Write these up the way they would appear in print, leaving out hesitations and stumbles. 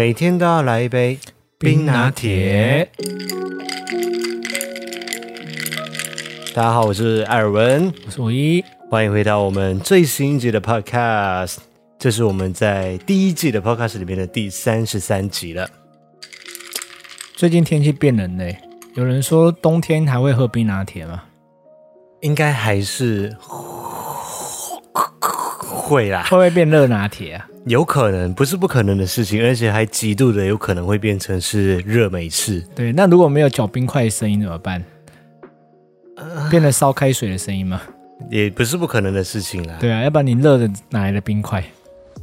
每天都要来一杯冰拿铁。大家好，我是艾尔文，我是五一，欢迎回到我们最新一集的 Podcast， 这是我们在第一季的 Podcast 里面的第33集了。最近天气变冷嘞，有人说冬天还会喝冰拿铁吗？应该还是会啦。会不会变热拿铁啊？有可能，不是不可能的事情，而且还极度的有可能会变成是热美式。对，那如果没有搅冰块的声音怎么办？变成烧开水的声音吗？也不是不可能的事情啦。对啊，要不然你热的哪来的冰块？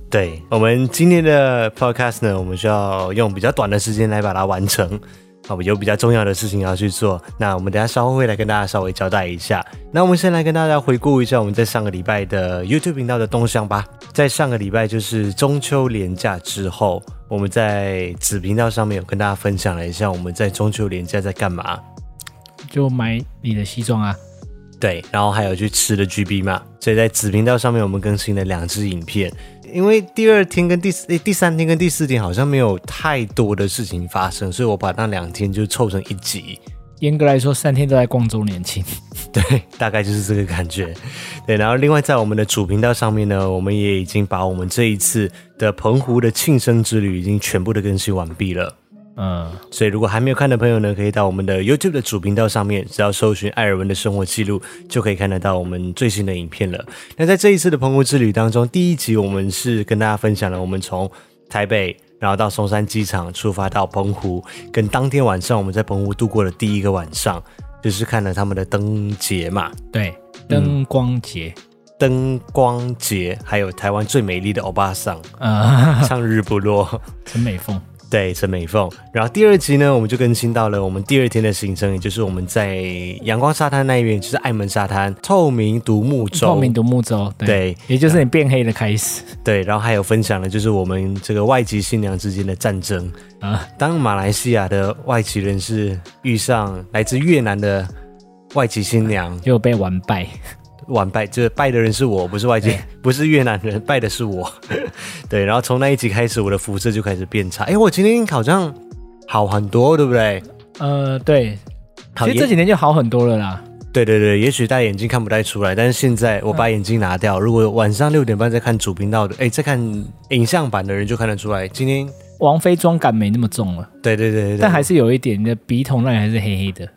对，我们今天的 podcast 呢，我们需要用比较短的时间来把它完成。好，有比较重要的事情要去做，那我们等一下稍后会来跟大家稍微交代一下。那我们先来跟大家回顾一下我们在上个礼拜的 YouTube 频道的动向吧。在上个礼拜就是中秋连假之后，我们在子频道上面有跟大家分享了一下我们在中秋连假在干嘛，就买你的西装啊，对，然后还有去吃的 GB 嘛，所以在子频道上面我们更新了2支影片。因为第二天跟第三天跟第4天好像没有太多的事情发生，所以我把那2天就凑成1集。严格来说3天都在逛周年庆，对，大概就是这个感觉。对，然后另外在我们的主频道上面呢，我们也已经把我们这一次的澎湖的庆生之旅已经全部的更新完毕了。所以如果还没有看的朋友呢，可以到我们的 YouTube 的主频道上面，只要搜寻艾尔文的生活记录，就可以看得到我们最新的影片了。那在这一次的澎湖之旅当中，第一集我们是跟大家分享了我们从台北然后到松山机场出发到澎湖，跟当天晚上我们在澎湖度过的第一个晚上，就是看了他们的灯节嘛，对，灯光节、灯光节，还有台湾最美丽的欧巴桑唱日不落陈美凤，对，陈美凤。然后第二集呢，我们就更新到了我们第2天的行程，也就是我们在阳光沙滩那一边，就是爱门沙滩透明独木舟，透明独木舟， 对，也就是你变黑的开始。对，然后还有分享的就是我们这个外籍新娘之间的战争啊，当马来西亚的外籍人士遇上来自越南的外籍新娘，就被完败。完败，就是败的人是我，不是外界、不是越南人，败的是我。对，然后从那一集开始，我的肤色就开始变差。我今天好像好很多，对不对？对，其实这几年就好很多了啦。对对对，也许戴眼镜看不太出来，但是现在我把眼镜拿掉，如果晚上6点半再看主频道的，再看影像版的人就看得出来，今天王菲妆感没那么重了。对对 对， 对， 对，但还是有一点，你的鼻筒那里还是黑黑的，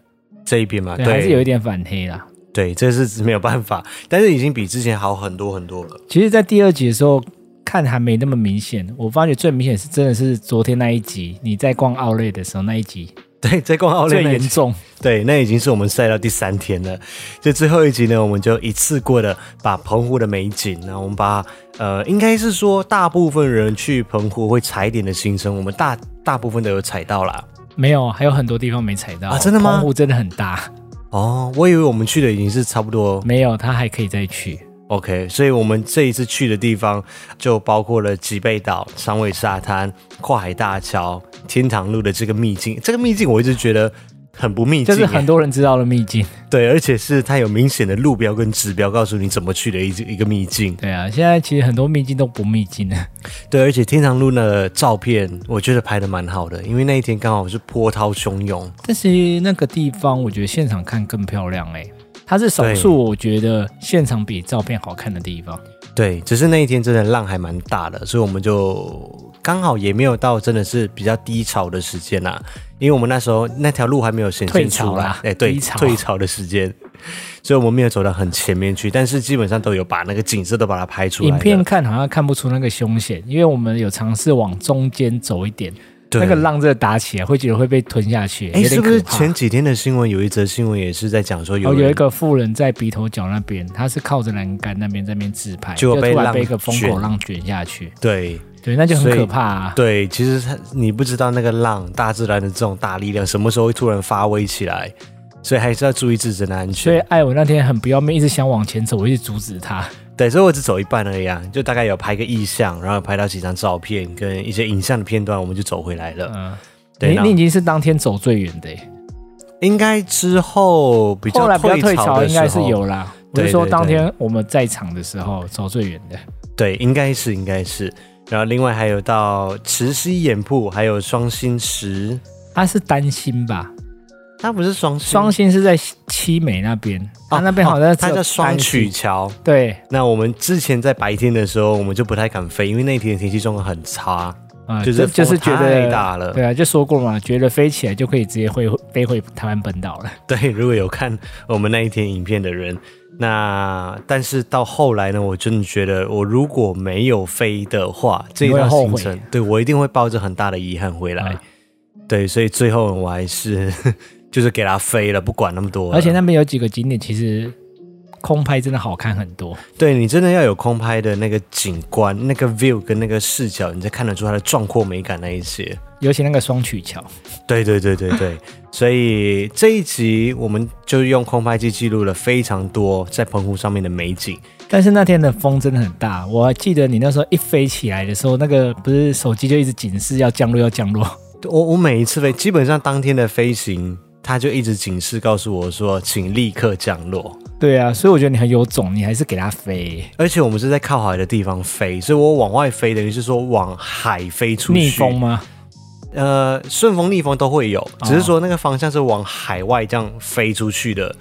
这一边嘛， 对，还是有一点反黑啦。对，这是没有办法，但是已经比之前好很多很多了。其实在第2集的时候看还没那么明显，我发觉最明显是真的是昨天那一集，你在逛奥莱的时候那一集，对，在逛奥莱最严重。对，那已经是我们晒到第3天了。就最后一集呢，我们就一次过的把澎湖的美景，然后我们把应该是说大部分人去澎湖会踩点的行程，我们大部分都有踩到啦。没有，还有很多地方没踩到啊。真的吗？澎湖真的很大哦，我以为我们去的已经是差不多。没有，他还可以再去。 OK， 所以我们这一次去的地方就包括了吉贝岛、三尾沙滩、跨海大桥、天堂路的这个秘境。这个秘境我一直觉得很不秘境，就是很多人知道的秘境。对，而且是它有明显的路标跟指标告诉你怎么去的一个秘境。对啊，现在其实很多秘境都不秘境了。对，而且天堂路的照片我觉得拍得蛮好的，因为那一天刚好是波涛汹涌，但是那个地方我觉得现场看更漂亮。它是少数我觉得现场比照片好看的地方。对，只是那一天真的浪还蛮大的，所以我们就刚好也没有到真的是比较低潮的时间啦，因为我们那时候那条路还没有显现出来，对，退潮的时间，所以我们没有走到很前面去，但是基本上都有把那个景色都把它拍出来。影片看好像看不出那个凶险，因为我们有尝试往中间走一点，那个浪真的打起来，会觉得会被吞下去。是不是前几天的新闻有一则新闻也是在讲说有一个妇人在鼻头角那边，他是靠着栏杆那边自拍，结果突然被一个风口浪卷下去。对对，那就很可怕啊。对，其实你不知道那个浪，大自然的这种大力量什么时候会突然发威起来，所以还是要注意自身的安全。所以艾文那天很不要命，一直想往前走，我一直阻止他。对，所以我只走一半而已啊，就大概有拍个意象，然后拍到几张照片跟一些影像的片段，我们就走回来了。对，你已经是当天走最远的应该之后比较退潮的时候应该是有啦。我是说当天我们在场的时候走最远的。对，应该是。然后另外还有到慈溪盐铺，还有双星石，它是单星吧？它不是双星，双星是在七美那边，它、那边好像它叫双曲桥。对，那我们之前在白天的时候，我们就不太敢飞，因为那天的天气状况很差。就是觉得太大了，对啊，就说过嘛，觉得飞起来就可以直接飞回台湾本岛了。对，如果有看我们那一天影片的人，那但是到后来呢，我真的觉得我如果没有飞的话，这一趟行程，对我一定会抱着很大的遗憾回来。对，所以最后我还是就是给他飞了，不管那么多了。而且那边有几个景点，其实空拍真的好看很多，对，你真的要有空拍的那个景观、那个 view 跟那个视角，你才看得出它的壮阔美感那一些。尤其那个双曲桥，对对对对对。所以这一集我们就用空拍机记录了非常多在澎湖上面的美景。但是那天的风真的很大，我还记得你那时候一飞起来的时候，那个不是手机就一直警示要降落要降落。我每一次飞，基本上当天的飞行，它就一直警示告诉我说，请立刻降落。对啊，所以我觉得你很有种，你还是给它飞。而且我们是在靠海的地方飞，所以我往外飞等于是说往海飞出去。逆风吗？顺风逆风都会有，只是说那个方向是往海外这样飞出去的。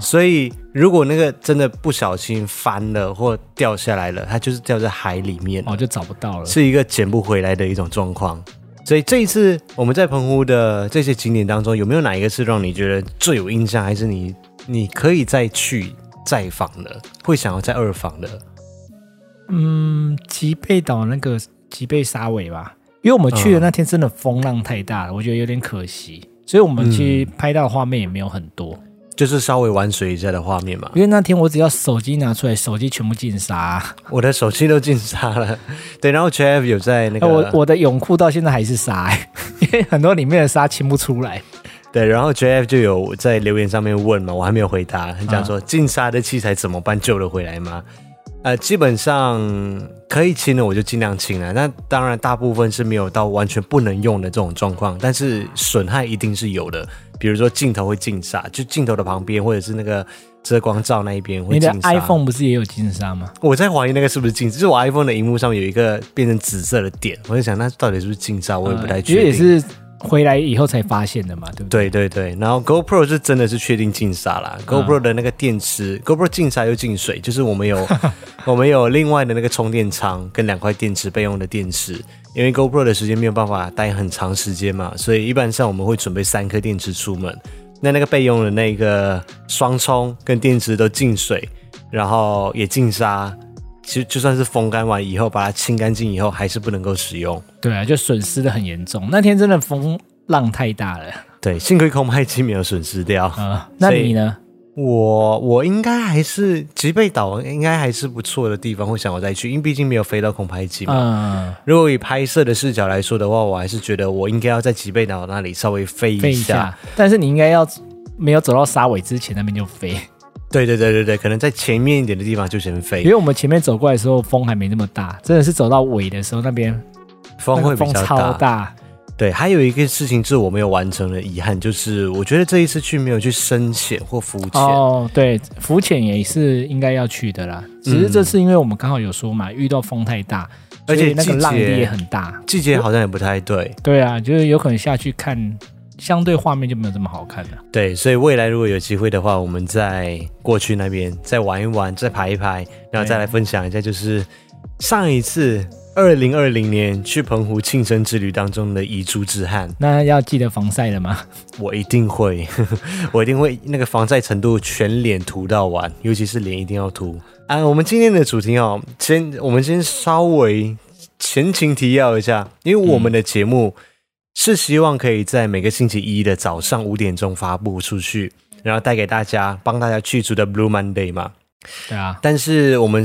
所以如果那个真的不小心翻了或掉下来了，它就是掉在海里面了，就找不到了，是一个捡不回来的一种状况。所以这一次我们在澎湖的这些景点当中，有没有哪一个是让你觉得最有印象，还是你可以再去再访的，会想要再二访的？吉贝岛那个吉贝沙尾吧，因为我们去的那天真的风浪太大了，我觉得有点可惜，所以我们其实拍到的画面也没有很多，就是稍微玩水一下的画面嘛。因为那天我只要手机拿出来，手机全部进沙，我的手机都进沙了。对，然后 Jeff 有在那个我的泳裤到现在还是沙，因为很多里面的沙清不出来。对，然后 JF 就有在留言上面问嘛，我还没有回答，他讲说进沙的器材怎么办，救得回来吗？基本上可以清的我就尽量清了，那当然大部分是没有到完全不能用的这种状况，但是损害一定是有的，比如说镜头会进沙，就镜头的旁边或者是那个遮光罩那一边会进沙。你的 iPhone 不是也有进沙吗？我在怀疑那个是不是进沙，就是我 iPhone 的荧幕上面有一个变成紫色的点，我就想那到底是不是进沙，我也不太确定。也是回来以后才发现的嘛，对不对？对对对，然后 GoPro 是真的是确定进沙啦， GoPro 的那个电池，GoPro 进沙又进水，就是我们有另外的那个充电仓跟2块电池备用的电池，因为 GoPro 的时间没有办法待很长时间嘛，所以一般上我们会准备3颗电池出门，那个备用的那个双充跟电池都进水，然后也进沙，其实就算是风干完以后，把它清干净以后，还是不能够使用。对啊，就损失的很严重。那天真的风浪太大了。对，幸亏空拍机没有损失掉。那你呢？我应该还是吉贝岛，应该还是不错的地方，会想我再去，因为毕竟没有飞到空拍机嘛。如果以拍摄的视角来说的话，我还是觉得我应该要在吉贝岛那里稍微飞一下。但是你应该要没有走到沙尾之前，那边就飞。对对对对对，可能在前面一点的地方就先飞，因为我们前面走过来的时候风还没那么大，真的是走到尾的时候那边风会比较大，那个、风超大。对，还有一个事情是我没有完成的遗憾，就是我觉得这一次去没有去深潜或浮潜。对，浮潜也是应该要去的啦，只是这次因为我们刚好有说嘛，遇到风太大，而且那个浪力也很大，季节好像也不太对。对啊，就是有可能下去看。相对画面就没有这么好看了。对，所以未来如果有机会的话，我们再过去那边再玩一玩，再排一排，然后再来分享一下，就是上一次2020年去澎湖庆生之旅当中的遗珠之憾。那要记得防晒了吗？我一定会，我一定会那个防晒程度全脸涂到完，尤其是脸一定要涂。我们今天的主题我们先稍微前情提要一下，因为我们的节目。是希望可以在每个星期一的早上5点钟发布出去，然后带给大家，帮大家去除的 Blue Monday 嘛。对啊。但是我们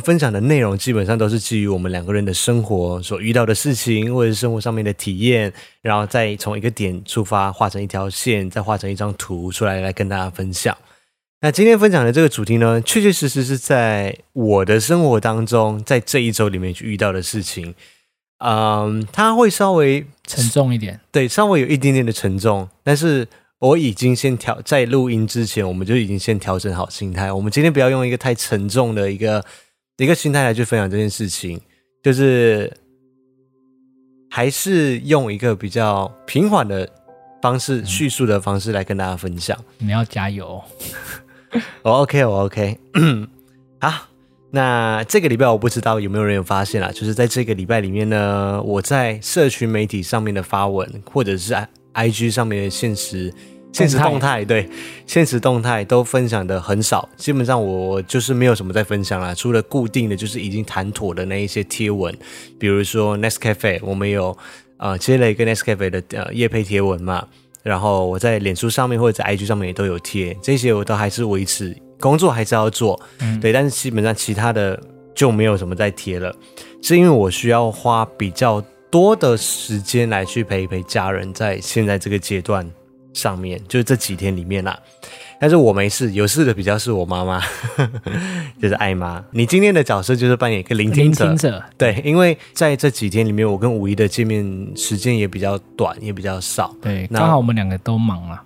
分享的内容基本上都是基于我们2个人的生活所遇到的事情，或者是生活上面的体验，然后再从一个点出发，画成一条线，再画成一张图出来跟大家分享。那今天分享的这个主题呢，确确实实是在我的生活当中，在这一周里面去遇到的事情。它会稍微沉重一点，对，稍微有一点点的沉重，但是我已经先在录音之前，我们就已经先调整好心态，我们今天不要用一个太沉重的一个心态来去分享这件事情，就是还是用一个比较平缓的方式、叙述的方式来跟大家分享。你们要加油。我OK 好，那这个礼拜我不知道有没有人有发现啦，就是在这个礼拜里面呢，我在社群媒体上面的发文，或者是 IG 上面的现实动态，对，现实动态都分享的很少，基本上我就是没有什么在分享啦，除了固定的就是已经谈妥的那一些贴文，比如说 Nest Cafe 我们有接了一个 Nest Cafe 的业配贴文嘛，然后我在脸书上面或者在 IG 上面也都有贴，这些我都还是维持，工作还是要做，对，但是基本上其他的就没有什么在贴了，是因为我需要花比较多的时间来去陪一陪家人，在现在这个阶段上面，就是这几天里面啦。但是我没事，有事的比较是我妈妈，就是爱妈。你今天的角色就是扮演一个聆听者，对，因为在这几天里面，我跟五一的见面时间也比较短，也比较少，对，刚好我们两个都忙啦。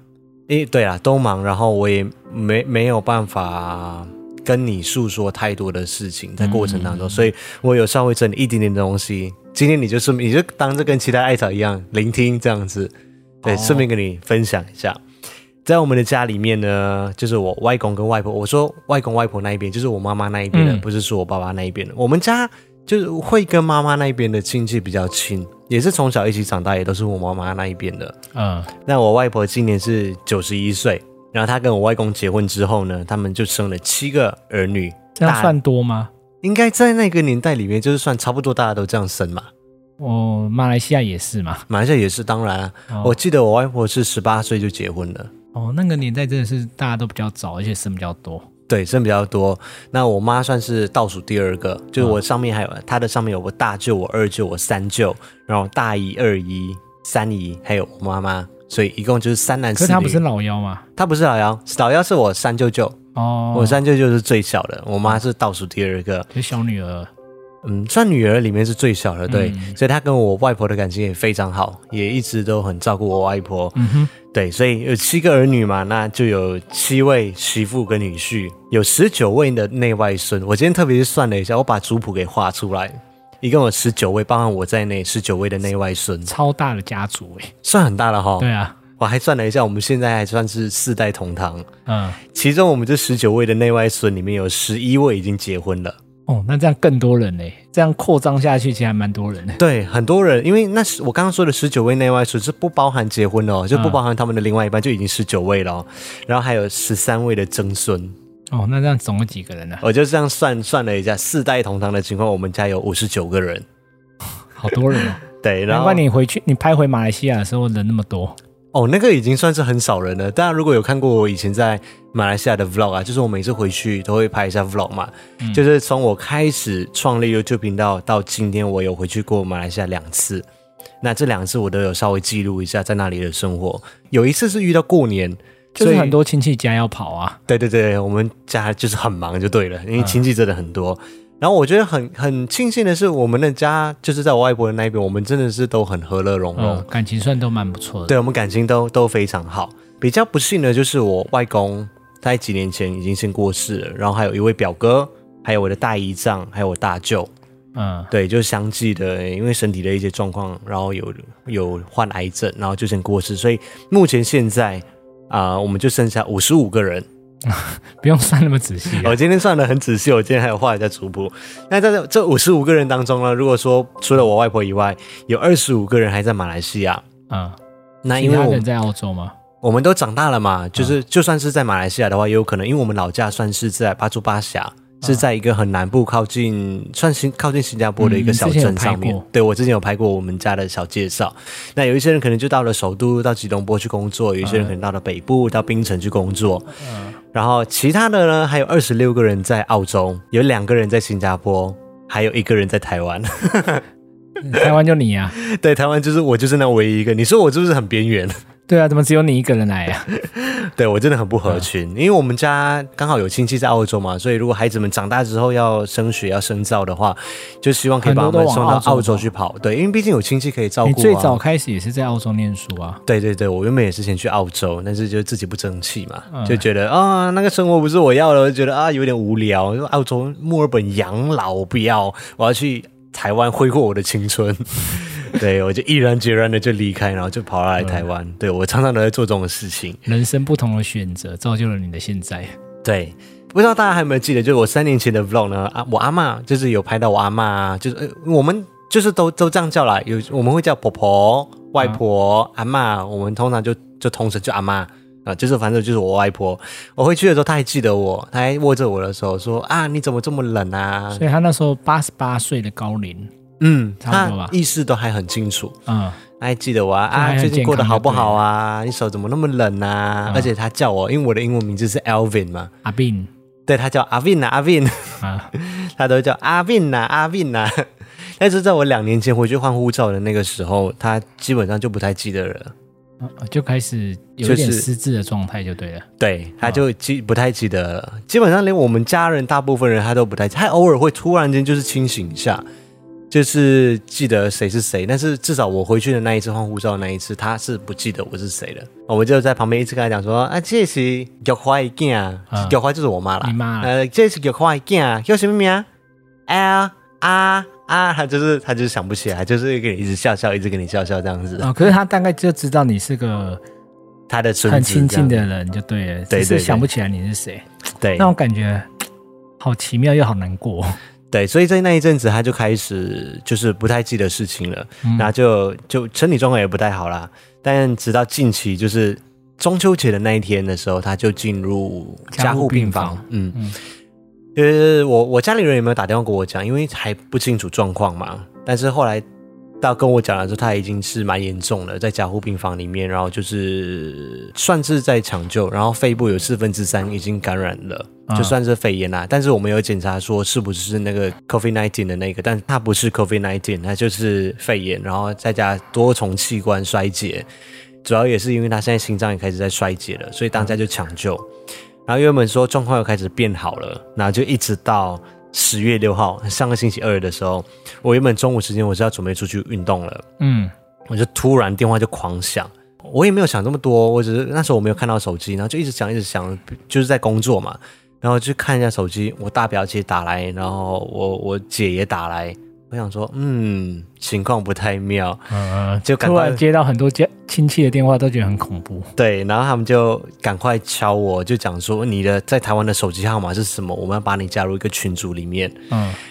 对啦，都忙，然后我也没有办法跟你诉说太多的事情在过程当中，所以我有稍微整理一点点的东西。今天你就当这跟其他艾草一样聆听这样子，对，顺便跟你分享一下。在我们的家里面呢，就是我外公跟外婆，我说外公外婆那一边就是我妈妈那一边的，不是说我爸爸那一边的。我们家就是会跟妈妈那一边的亲戚比较亲，也是从小一起长大，也都是我妈妈那一边的。那我外婆今年是91岁，然后她跟我外公结婚之后呢，他们就生了7个儿女。这样算多吗？应该在那个年代里面就是算差不多，大家都这样生嘛。马来西亚也是嘛？马来西亚也是，当然啊。我记得我外婆是18岁就结婚了。那个年代真的是大家都比较早，而且生比较多。对，生比较多。那我妈算是倒数第2个，就是我上面还有她的上面有我大舅、我二舅、我三舅，然后大姨、二姨、三姨，还有我妈妈，所以一共就是3男4女。可是她不是老幺吗？她不是老幺，老幺是我三舅舅。我三舅舅是最小的，我妈是倒数第2个，就是小女儿。算女儿里面是最小的，对，所以她跟我外婆的感情也非常好，也一直都很照顾我外婆。对，所以有7个儿女嘛，那就有7位媳妇跟女婿，有19位的内外孙。我今天特别算了一下，我把族谱给画出来，一共有19位，包含我在内19位的内外孙，超大的家族耶，算很大了齁。对啊，我还算了一下，我们现在还算是4代同堂。其中我们这19位的内外孙里面有11位已经结婚了。那这样更多人嘞，这样扩张下去其实还蛮多人的。对，很多人，因为那我刚刚说的19位内外孙是不包含结婚的就不包含他们的另外一半，就已经19位了然后还有13位的曾孙。那这样总有几个人呢？我就这样算了一下，4代同堂的情况，我们家有59个人，好多人哦。对，然后难怪你拍回马来西亚的时候人那么多。那个已经算是很少人了。大家如果有看过我以前在马来西亚的 vlog 啊，就是我每次回去都会拍一下 vlog 嘛，就是从我开始创立 YouTube 频道到今天，我有回去过马来西亚2次。那这2次我都有稍微记录一下在那里的生活。有一次是遇到过年，就是很多亲戚家要跑啊。对对对，我们家就是很忙就对了，因为亲戚真的很多。然后我觉得很庆幸的是，我们的家就是在我外婆的那边，我们真的是都很和乐融融，感情算都蛮不错的。对，我们感情都非常好。比较不幸的就是我外公他在几年前已经先过世了，然后还有一位表哥，还有我的大姨丈，还有我大舅。对，就相继的因为身体的一些状况，然后有患癌症，然后就先过世，所以目前现在我们就剩下55个人。不用算那么仔细，我今天算得很仔细，我今天还有画一下族谱。那在这55个人当中呢，如果说除了我外婆以外，有25个人还在马来西亚。那因为其他人在澳洲吗？我们都长大了嘛，就是就算是在马来西亚的话，也有可能因为我们老家算是在巴珠巴峡，是在一个很南部靠近新加坡的一个小镇上面。对，我之前有拍过我们家的小介绍。那有一些人可能就到了首都，到吉隆坡去工作，有一些人可能到了北部，到槟城去工作。然后其他的呢，还有26个人在澳洲，有2个人在新加坡，还有1个人在台湾。台湾就你啊？对，台湾就是我，就是那唯一一个。你说我是不是很边缘？对啊，怎么只有你1个人来啊？对，我真的很不合群。因为我们家刚好有亲戚在澳洲嘛，所以如果孩子们长大之后要升学要深造的话，就希望可以把他们送到澳洲去跑。对，因为毕竟有亲戚可以照顾。你最早开始也是在澳洲念书啊？对对对，我原本也是先去澳洲，但是就自己不争气嘛，就觉得那个生活不是我要的，就觉得有点无聊，就澳洲墨尔本养老，我不要，我要去台湾挥霍我的青春。对，我就毅然决然的就离开，然后就跑来台湾。对，我常常都在做这种事情。人生不同的选择造就了你的现在。对，不知道大家还有没有记得，就是我3年前的 vlog 呢，我阿嬷就是有拍到我阿嬷、就是我们就是都这样叫啦，有我们会叫婆婆、外婆、阿嬷，我们通常就通称就阿嬷。就是反正就是我外婆，我回去的时候她还记得我，她还握着我的手说啊你怎么这么冷啊，所以她那时候88岁的高龄，嗯，差不多吧，她意识都还很清楚，嗯，她还记得我啊最近过得好不好啊，你手怎么那么冷啊、而且她叫我，因为我的英文名字是 Alvin 嘛，阿宾，对，她叫阿宾啊，阿宾啊，她都叫阿宾啊，阿宾啊。但是在我2年前回去换护照的那个时候，她基本上就不太记得了，就开始有点失智的状态就对了、就是、对，他就不太记得了、基本上连我们家人大部分人他都不太记得，他偶尔会突然间就是清醒一下，就是记得谁是谁，但是至少我回去的那一次，换护照的那一次，他是不记得我是谁的。我就在旁边一直跟他讲说啊，这是玉花的囝，玉花就是我妈啦，你妈啦、这是玉花的囝叫什么名啊，他就是想不起来，就是跟你一直笑笑，一直跟你笑笑这样子。哦，可是他大概就知道你是个他的孙子，很亲近的人就对了，对，只是想不起来你是谁。对，那我感觉好奇妙又好难过。对，所以在那一阵子他就开始就是不太记得事情了，然后就身体状况也不太好啦。但直到近期就是中秋节的那一天的时候，他就进入加护病房。嗯。就是我家里人有没有打电话跟我讲，因为还不清楚状况嘛，但是后来到跟我讲的时候，他已经是蛮严重了，在加护病房里面，然后就是算是在抢救，然后肺部有3/4已经感染了，就算是肺炎啦、但是我们有检查说是不是那个 COVID-19 的那个，但它不是 COVID-19， 它就是肺炎，然后再加多重器官衰竭，主要也是因为他现在心脏也开始在衰竭了，所以当下就抢救。然后原本说状况又开始变好了，然后就一直到10月6号，上个星期2的时候，我原本中午时间我是要准备出去运动了，我就突然电话就狂响，我也没有想这么多，我只是那时候我没有看到手机，然后就一直响，就是在工作嘛，然后去看一下手机，我大表姐打来，然后我姐也打来，我想说情况不太妙，就突然接到很多亲戚的电话，都觉得很恐怖。对，然后他们就赶快敲我，就讲说你的在台湾的手机号码是什么，我们要把你加入一个群组里面。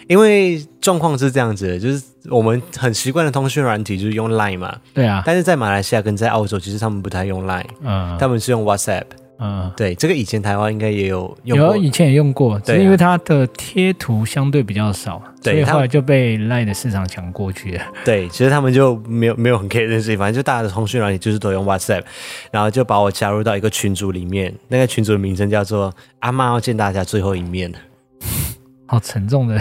因为状况是这样子的，就是我们很习惯的通讯软体就是用 LINE 嘛，对啊，但是在马来西亚跟在澳洲其实他们不太用 LINE，他们是用 WhatsApp。对，这个以前台湾应该也有用过，以前也用过，只是因为它的贴图相对比较少，所以后来就被 LINE 的市场抢过去了。对，其实他们就没有很 care 这件事情，反正就大家的通讯软件就是都用 WhatsApp， 然后就把我加入到一个群组里面，那个群组的名称叫做阿嬷要见大家最后一面。好沉重的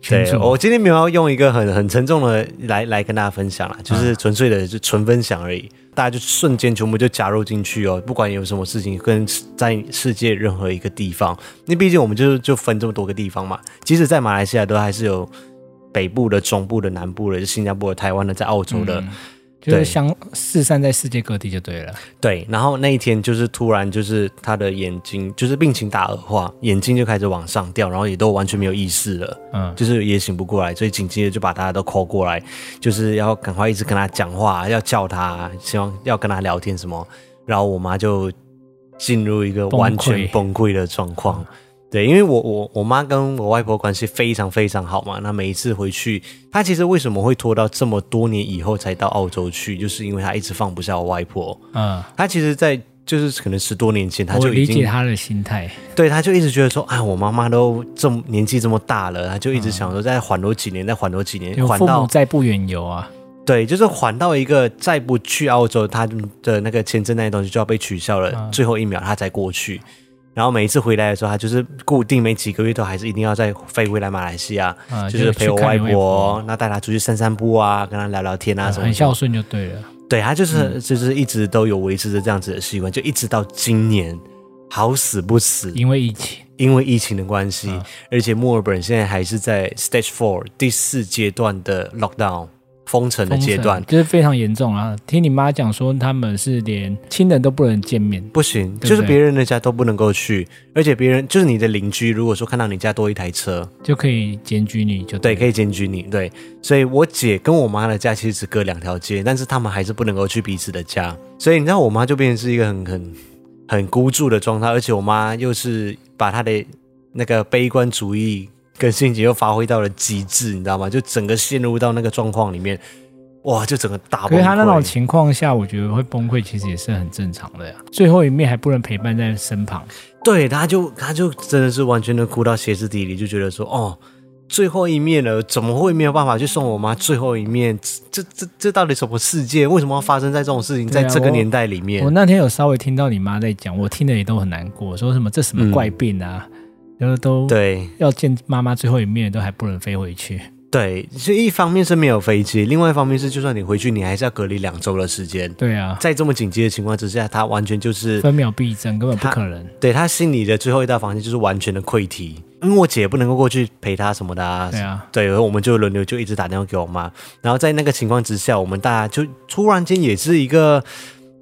群组。对，我今天没有要用一个很沉重的来跟大家分享啦，就是纯粹的就纯分享而已。大家就瞬间全部就加入进去哦，不管有什么事情跟在世界任何一个地方，因为毕竟我们就分这么多个地方嘛，即使在马来西亚都还是有北部的、中部的、南部的、新加坡的、台湾的、在澳洲的，就是四散在世界各地就对了。对，然后那一天就是突然就是他的眼睛就是病情大恶化，眼睛就开始往上掉，然后也都完全没有意识了，就是也醒不过来，所以紧接着就把大家都call过来，就是要赶快一直跟他讲话，要叫他，希望要跟他聊天什么，然后我妈就进入一个完全崩溃的状况。对，因为我妈跟我外婆关系非常非常好嘛，那每一次回去，她其实为什么会拖到这么多年以后才到澳洲去，就是因为她一直放不下我外婆。她其实在就是可能10多年前，她就已经，我理解她的心态。对，她就一直觉得说啊，我妈妈都这么年纪这么大了，她就一直想说再缓多几年，再缓多几年，有父母在不远游啊。对，就是缓到一个再不去澳洲，她的那个签证那些东西就要被取消了，最后一秒她才过去。然后每一次回来的时候，他就是固定每几个月都还是一定要再飞回来马来西亚，就是陪我外婆，那带他出去散散步啊，跟他聊聊天啊什么，很孝顺就对了。对，他就是一直都有维持着这样子的习惯，就一直到今年，好死不死，因为疫情的关系，而且墨尔本现在还是在 Stage 4第4阶段的 Lockdown。封城的阶段，就是非常严重啊。听你妈讲说他们是连亲人都不能见面，不行，对不对？就是别人的家都不能够去，而且别人就是你的邻居，如果说看到你家多一台车就可以检举你，就 对，可以检举你，对。所以我姐跟我妈的家其实只隔2条街，但是他们还是不能够去彼此的家，所以你知道我妈就变成是一个很孤注的状态，而且我妈又是把她的那个悲观主义跟心情又发挥到了极致，你知道吗？就整个陷入到那个状况里面，哇，就整个大崩溃。可是她那种情况下，我觉得会崩溃，其实也是很正常的呀。最后一面还不能陪伴在身旁，对，她就真的是完全的哭到歇斯底里，就觉得说，哦，最后一面了，怎么会没有办法去送我妈最后一面？这到底什么世界？为什么要发生在这种事情，在这个年代里面？我那天有稍微听到你妈在讲，我听的也都很难过，说什么这什么怪病啊，都对，要见妈妈最后一面都还不能飞回去。对，所以一方面是没有飞机，另外一方面是就算你回去你还是要隔离2周的时间。对啊，在这么紧急的情况之下，他完全就是分秒必争，根本不可能。对，他心里的最后一道防线就是完全的溃堤，因为我姐也不能够过去陪他什么的啊。对啊，对，我们就轮流就一直打电话给我妈，然后在那个情况之下，我们大家就突然间也是一个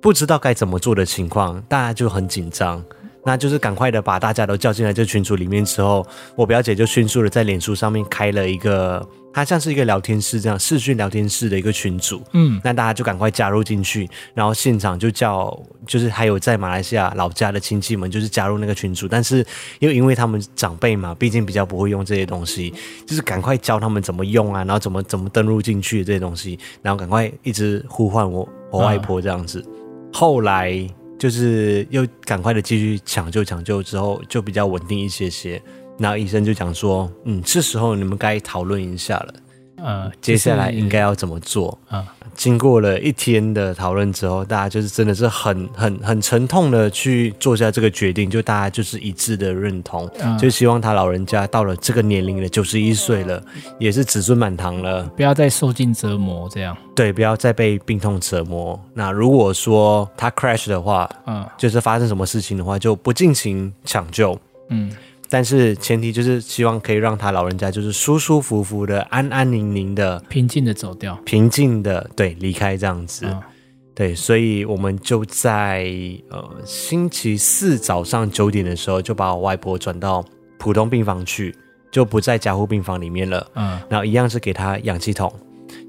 不知道该怎么做的情况，大家就很紧张，那就是赶快的把大家都叫进来这群组里面之后，我表姐就迅速的在脸书上面开了一个，它像是一个聊天室这样，视讯聊天室的一个群组。嗯，那大家就赶快加入进去，然后现场就叫，就是还有在马来西亚老家的亲戚们就是加入那个群组，但是又因为他们长辈嘛，毕竟比较不会用这些东西，就是赶快教他们怎么用啊，然后怎么登录进去这些东西，然后赶快一直呼唤我外婆这样子。后来就是又赶快的继续抢救之后就比较稳定一些些，然后医生就讲说，是时候你们该讨论一下了，接下来应该要怎么做。经过了1天的讨论之后，大家就是真的是很沉痛的去做下这个决定，就大家就是一致的认同，就希望他老人家到了这个年龄了，91岁了，也是子孙满堂了，不要再受尽折磨这样。对，不要再被病痛折磨。那如果说他 crash 的话，就是发生什么事情的话，就不进行抢救。但是前提就是希望可以让他老人家就是舒舒服服的、安安宁宁的、平静的走掉，平静的，对，离开这样子。对，所以我们就在星期四早上9点的时候，就把我外婆转到普通病房去，就不在加护病房里面了。然后一样是给他氧气筒，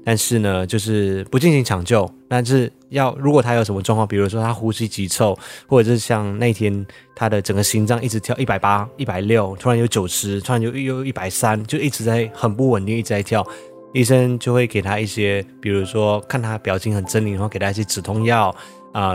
但是呢，就是不进行抢救，但是如果他有什么状况，比如说他呼吸急促，或者是像那天他的整个心脏一直跳180、160，突然有90，突然又130，就一直在很不稳定，一直在跳，医生就会给他一些，比如说看他表情很狰狞，然后给他一些止痛药，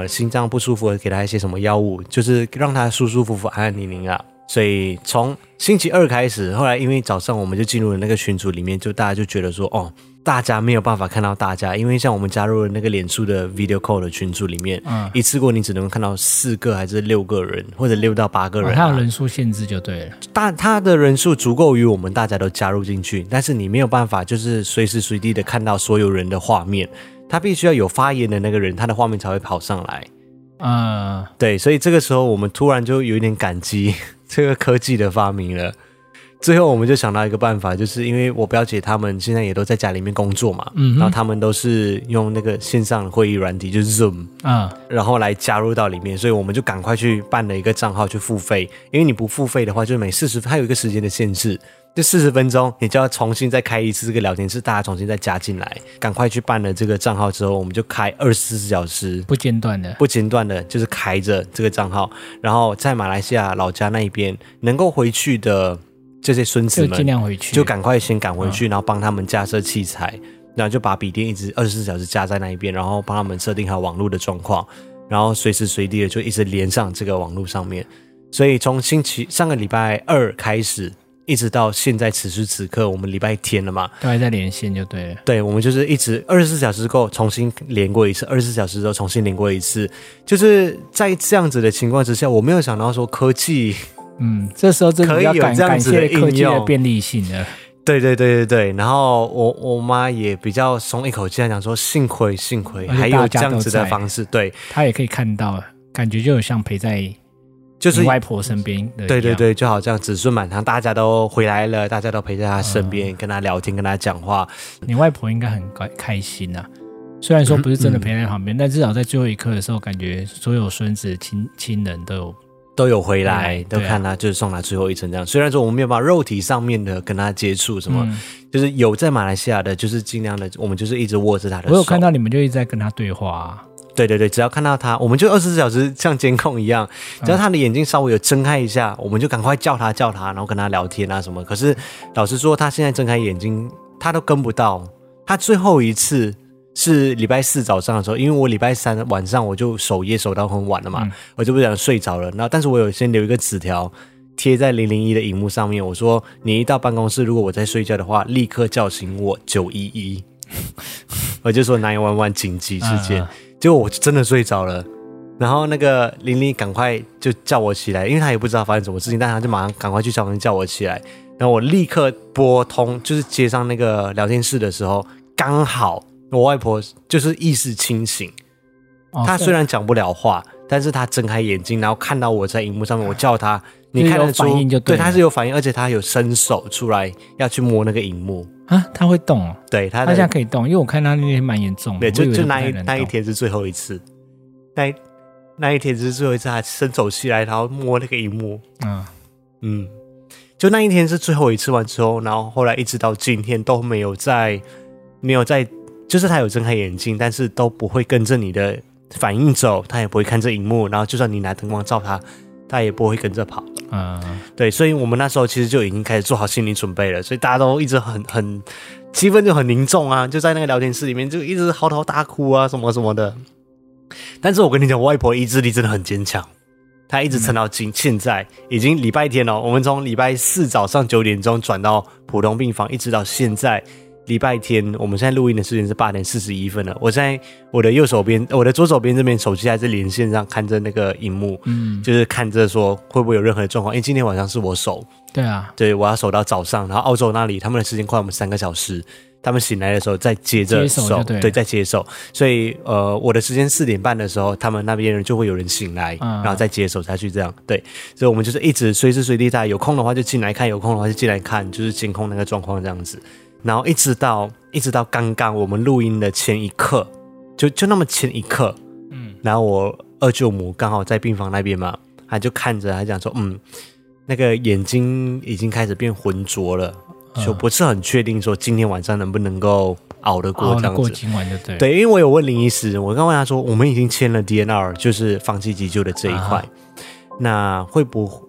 心脏不舒服给他一些什么药物，就是让他舒舒服服、安安宁宁啊。所以从星期2开始，后来因为早上我们就进入了那个群组里面，就大家就觉得说，大家没有办法看到大家，因为像我们加入了那个脸书的 video call 的群组里面，一次过你只能看到4个还是6个人，或者6到8个人。它有人数限制就对了。它的人数足够于我们大家都加入进去，但是你没有办法就是随时随地的看到所有人的画面，它必须要有发言的那个人，他的画面才会跑上来。对，所以这个时候我们突然就有一点感激这个科技的发明了。最后我们就想到一个办法，就是因为我表姐他们现在也都在家里面工作嘛，然后他们都是用那个线上会议软体，就是 Zoom，然后来加入到里面，所以我们就赶快去办了一个账号去付费，因为你不付费的话，就每40，它有一个时间的限制，就40分钟，你就要重新再开一次这个聊天室，大家重新再加进来。赶快去办了这个账号之后，我们就开24小时不间断的就是开着这个账号，然后在马来西亚老家那边能够回去的这些孙子们就尽量回去，就赶快先赶回去，然后帮他们架设器材，然后就把笔电一直24小时架在那一边，然后帮他们设定好网络的状况，然后随时随地的就一直连上这个网络上面。所以从上个礼拜2开始，一直到现在此时此刻，我们礼拜天了嘛，都还在连线就对了。对，我们就是一直24小时之后重新连过一次，24小时之后重新连过一次，就是在这样子的情况之下，我没有想到说科技。这时候真的要感谢科技的便利性了。对，然后我妈也比较松一口气，讲说幸亏还有这样子的方式，对，她也可以看到，感觉就有像陪在就是你外婆身边的，对对对，就好像子孙满堂，大家都回来了，大家都陪在他身边，跟他聊天，跟他讲话。你外婆应该很开心啊，虽然说不是真的陪在旁边，但至少在最后一刻的时候，感觉所有孙子亲人都有回来，都看他，就是送他最后一程这样。虽然说我们没有办法肉体上面的跟他接触什么，就是有在马来西亚的，就是尽量的，我们就是一直握着他的手。我有看到你们就一直在跟他对话啊。对对对，只要看到他，我们就24小时像监控一样，只要他的眼睛稍微有睁开一下，我们就赶快叫他，然后跟他聊天啊什么。可是老实说，他现在睁开眼睛，他都跟不到。他最后一次是礼拜四早上的时候，因为我礼拜三晚上我就守夜守到很晚了嘛，我就不想睡着了。然后但是我有先留一个纸条贴在001的荧幕上面，我说你一到办公室，如果我在睡觉的话，立刻叫醒我911，我就说911紧急事件。结果我真的睡着了，然后那个001赶快就叫我起来，因为他也不知道发生什么事情，但他就马上赶快去消防叫我起来。然后我立刻拨通，就是接上那个聊天室的时候，刚好我外婆就是意识清醒，她虽然讲不了话，但是她睁开眼睛，然后看到我在荧幕上面，我叫她，你看得出，对，她是有反应，而且她有伸手出来要去摸那个荧幕啊，她会动哦，对，她现在可以动，因为我看她那天蛮严重的，对，就那一天是最后一次，那一天是最后一次，她伸手起来，然后摸那个荧幕，就那一天是最后一次完之后，然后后来一直到今天都没有在。就是他有睁开眼睛，但是都不会跟着你的反应走，他也不会看着荧幕，然后就算你拿灯光照他，他也不会跟着跑。对，所以我们那时候其实就已经开始做好心理准备了，所以大家都一直很气氛就很凝重啊，就在那个聊天室里面就一直嚎啕大哭啊什么什么的。但是我跟你讲，我外婆意志力真的很坚强，她一直撑到现在，已经礼拜天了，我们从礼拜四早上9点钟转到普通病房，一直到现在。礼拜天，我们现在录音的时间是8点41分了。我现在我的左手边这边手机还在连线上看着那个荧幕，就是看着说会不会有任何的状况。因为今天晚上是我守，对啊，对，我要守到早上。然后澳洲那里他们的时间快我们3个小时，他们醒来的时候再接着守，对，再接手。所以我的时间4点半的时候，他们那边人就会有人醒来，然后再接手下去这样。对，所以我们就是一直随时随地大家有空的话就进来看，有空的话就进来看，就是监控那个状况这样子。然后一直到刚刚我们录音的前一刻，就那么前一刻，然后我二舅母刚好在病房那边嘛，她就看着，她讲说，那个眼睛已经开始变浑浊了，就不是很确定说今天晚上能不能够熬得过这样子。熬得过今晚就对。对，因为我有问林医师，我刚问他说，我们已经签了 DNR， 就是放弃急救的这一块，那会不会？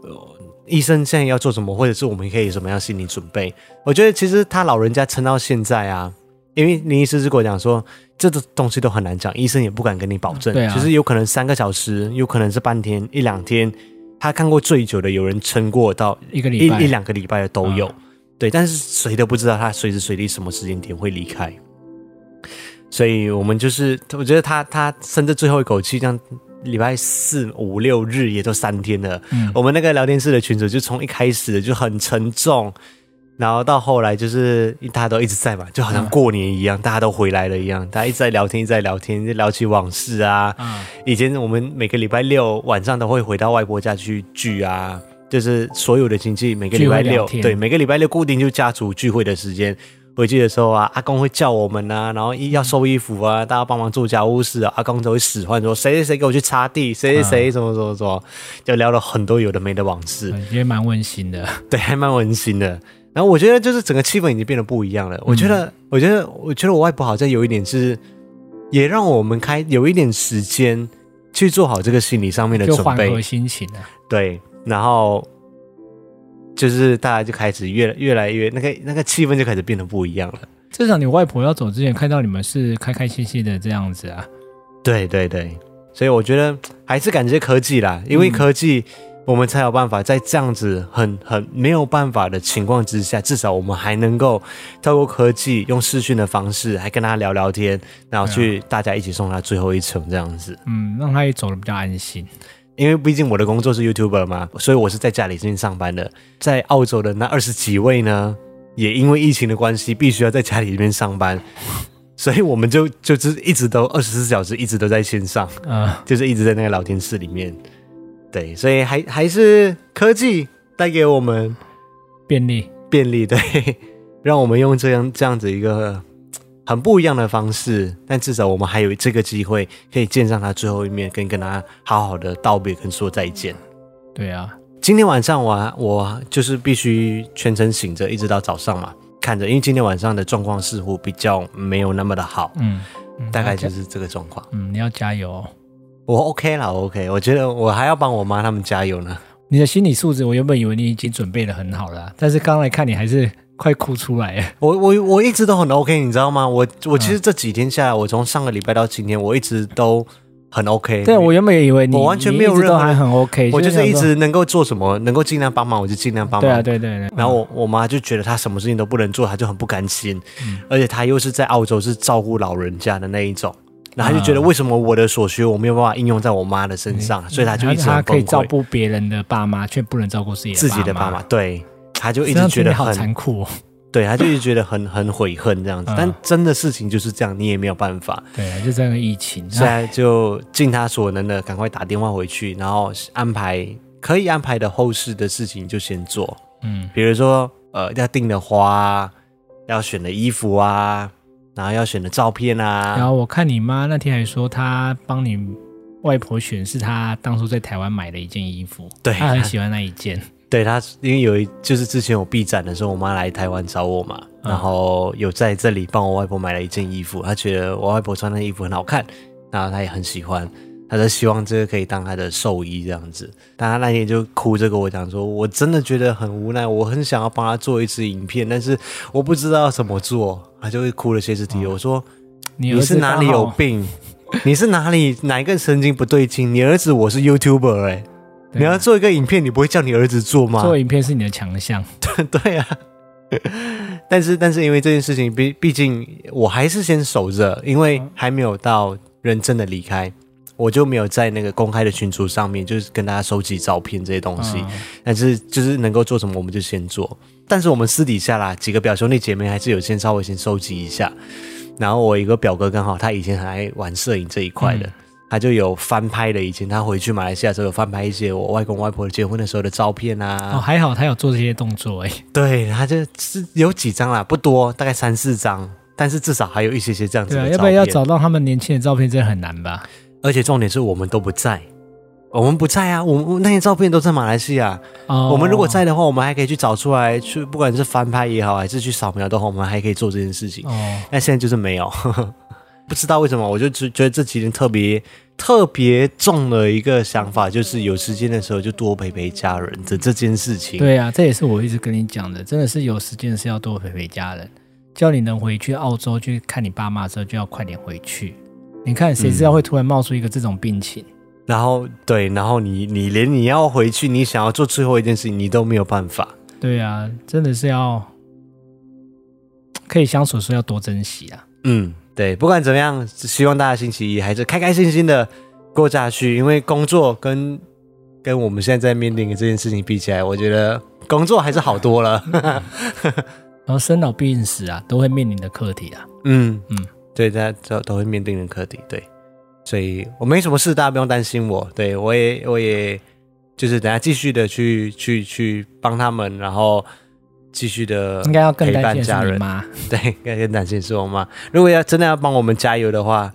医生现在要做什么，或者是我们可以有什么样心理准备？我觉得其实他老人家撑到现在啊，因为林医师是跟我讲说，这个东西都很难讲，医生也不敢跟你保证，就是有可能3个小时，有可能是半天一两天，他看过最久的有人撑过到一两个礼拜的都有，对，但是谁都不知道他随时随地什么时间点会离开，所以我们就是我觉得他甚至最后一口气这样。礼拜四、五、六日也都3天了，我们那个聊天室的群组就从一开始就很沉重，然后到后来就是大家都一直在嘛，就好像过年一样，大家都回来了一样，大家一直在聊天，就聊起往事啊。以前我们每个礼拜六晚上都会回到外婆家去聚啊，就是所有的亲戚每个礼拜六，对，每个礼拜六固定就家族聚会的时间。回去的时候啊，阿公会叫我们啊，然后要收衣服啊，大家帮忙做家务事啊，阿公都会使唤说谁给我去擦地，谁什么，就聊了很多有的没的往事，也蛮温馨的，对，还蛮温馨的。然后我觉得就是整个气氛已经变得不一样了。我觉得我外婆好像有一点是，也让我们有一点时间去做好这个心理上面的准备，就缓和心情啊。对，然后。就是大家就开始越来越那个气氛就开始变得不一样了。至少你外婆要走之前看到你们是开开心心的这样子啊。对对对，所以我觉得还是感谢科技啦，因为科技我们才有办法在这样子很没有办法的情况之下，至少我们还能够透过科技用视讯的方式还跟他聊聊天，然后去大家一起送他最后一程这样子。让他也走得比较安心。因为毕竟我的工作是 YouTuber 嘛，所以我是在家里先上班的。在澳洲的那20几位呢，也因为疫情的关系，必须要在家里里面上班，所以我们就是一直都24小时一直都在线上，就是一直在那个聊天室里面。对，所以还是科技带给我们便利，对，让我们用这样子一个很不一样的方式，但至少我们还有这个机会可以见上他最后一面，跟他好好的道别跟说再见。对啊，今天晚上我就是必须全程醒着，一直到早上嘛，看着，因为今天晚上的状况似乎比较没有那么的好，大概就是这个状况。你要加油哦。我 OK 啦，我 OK， 我觉得我还要帮我妈他们加油呢。你的心理素质，我原本以为你已经准备得很好了啊，但是刚来看你还是快哭出来了。我一直都很 OK， 你知道吗？我其实这几天下来，我从上个礼拜到今天，我一直都很 OK。对，我原本以为你完全没有任何，还很 OK， 我就是一直能够做什么，能够尽量帮忙，我就尽量帮忙。对啊，对。然后我妈就觉得她什么事情都不能做，她就很不甘心，而且她又是在澳洲是照顾老人家的那一种。然后他就觉得为什么我的所学我没有办法应用在我妈的身上，所以他就一直很崩溃。他可以照顾别人的爸妈，却不能照顾自己的爸妈。对，他就一直觉得很残酷哦。对，他就一直觉得很悔恨这样子。但真的事情就是这样，你也没有办法。对啊，就这样的疫情，现在就尽他所能的赶快打电话回去，然后可以安排的后事的事情就先做。比如说要订的花，要选的衣服啊。然后要选的照片啊，然后我看你妈那天还说她帮你外婆选是她当初在台湾买的一件衣服，对，她很喜欢那一件。对，她因为就是之前有毕展的时候，我妈来台湾找我嘛，然后有在这里帮我外婆买了一件衣服，她觉得我外婆穿的衣服很好看，然后她也很喜欢，她就希望这个可以当她的寿衣这样子。但她那天就哭着跟我讲说，我真的觉得很无奈，我很想要帮她做一支影片，但是我不知道怎么做。他就会哭了歇斯底里。我说你是哪里有病？你是哪一个神经不对劲？你儿子我是 YouTuber 欸，你要做一个影片，你不会叫你儿子做吗？做影片是你的强项。对啊，但是因为这件事情，毕竟我还是先守着，因为还没有到人真的离开，我就没有在那个公开的群组上面就是跟大家收集照片这些东西。但是就是能够做什么我们就先做，但是我们私底下啦，几个表兄弟姐妹还是有先稍微先收集一下。然后我一个表哥刚好他以前很爱玩摄影这一块的，他就有翻拍的，以前他回去马来西亚的时候有翻拍一些我外公外婆结婚的时候的照片啊。哦，还好他有做这些动作欸。对，他就是有几张啦，不多，大概3-4张，但是至少还有一些些这样子的照片。对啊，要不然要找到他们年轻的照片真的很难吧。而且重点是我们不在啊，我们那些照片都在马来西亚。我们如果在的话，我们还可以去找出来，去不管是翻拍也好，还是去扫描的话，我们还可以做这件事情。但现在就是没有，不知道为什么，我就觉得这几天特别重的一个想法，就是有时间的时候就多陪家人的这件事情。对啊，这也是我一直跟你讲的，真的是有时间的时候要多陪家人。叫你能回去澳洲去看你爸妈的时候，就要快点回去。你看，谁知道会突然冒出一个这种病情？然后对，然后你连你要回去，你想要做最后一件事情，你都没有办法。对啊，真的是要可以相处的时候要多珍惜啊。对，不管怎么样，希望大家星期一还是开开心心的过下去。因为工作跟我们现在面临的这件事情比起来，我觉得工作还是好多了。然后生老病死啊，都会面临的课题啊。对，大家都会面临的课题，对，所以我没什么事，大家不用担心我。对，我也就是等下继续的去帮他们，然后继续的应该要更担心是你妈，对，应该更担心是我妈。如果要真的要帮我们加油的话，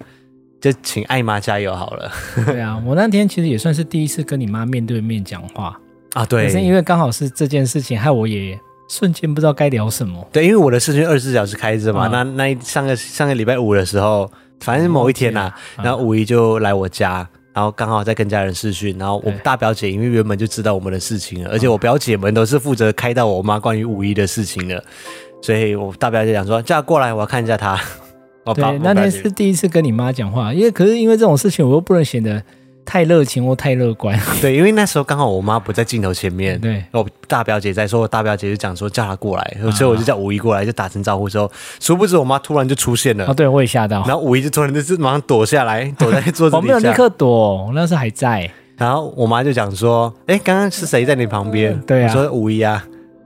就请艾妈加油好了。对啊，我那天其实也算是第一次跟你妈面对面讲话啊，对，可是因为刚好是这件事情，害我也。瞬间不知道该聊什么。对，因为我的视讯24小时开着嘛，那上个礼拜五的时候，反正某一天啊，然后五一就来我家，然后刚好在跟家人视讯，然后我大表姐因为原本就知道我们的事情了，而且我表姐们都是负责开到我妈关于五一的事情的，所以我大表姐讲说叫她过来，我要看一下她。对，那天是第一次跟你妈讲话，可是因为这种事情我又不能显得太热情或太乐观。对，因为那时候刚好我妈不在镜头前面，对，我大表姐在说，我大表姐就讲说叫她过来，所以我就叫五一过来，就打声招呼之后，殊不知我妈突然就出现了。对，我也吓到。然后五一就突然就是马上躲下来，躲在桌子底下。我没有立刻躲，我那时候还在。然后我妈就讲说：“哎，刚刚是谁在你旁边？”对啊，我说五一啊。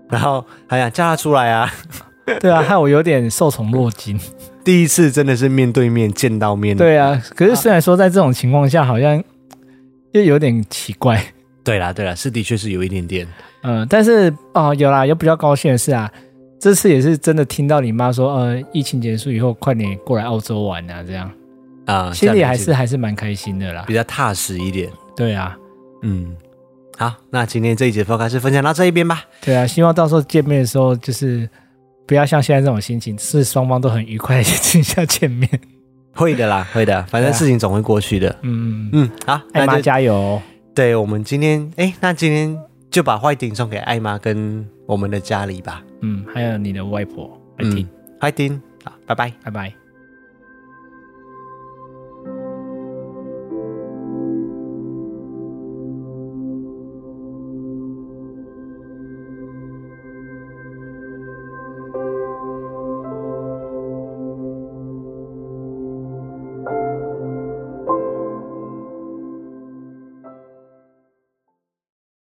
然后还想叫她出来啊。对啊，害我有点受宠若惊。第一次真的是面对面见到面。对啊，可是虽然说在这种情况下好像。就有点奇怪，对啦对啦，是的确是有一点点。但是有啦，有比较高兴的是啊，这次也是真的听到你妈说，疫情结束以后快点过来澳洲玩啊，这样啊，心里还是蛮开心的啦，比较踏实一点。对啊，嗯，好，那今天这一集 Podcast 分享到这一边吧。对啊，希望到时候见面的时候就是不要像现在这种心情，是双方都很愉快的心情下见面。会的啦，会的，反正事情总会过去的。嗯嗯，好，艾妈加油！对，我们今天，那今天就把坏丁送给艾妈跟我们的家里吧。嗯，还有你的外婆，坏丁，好，拜拜，拜拜。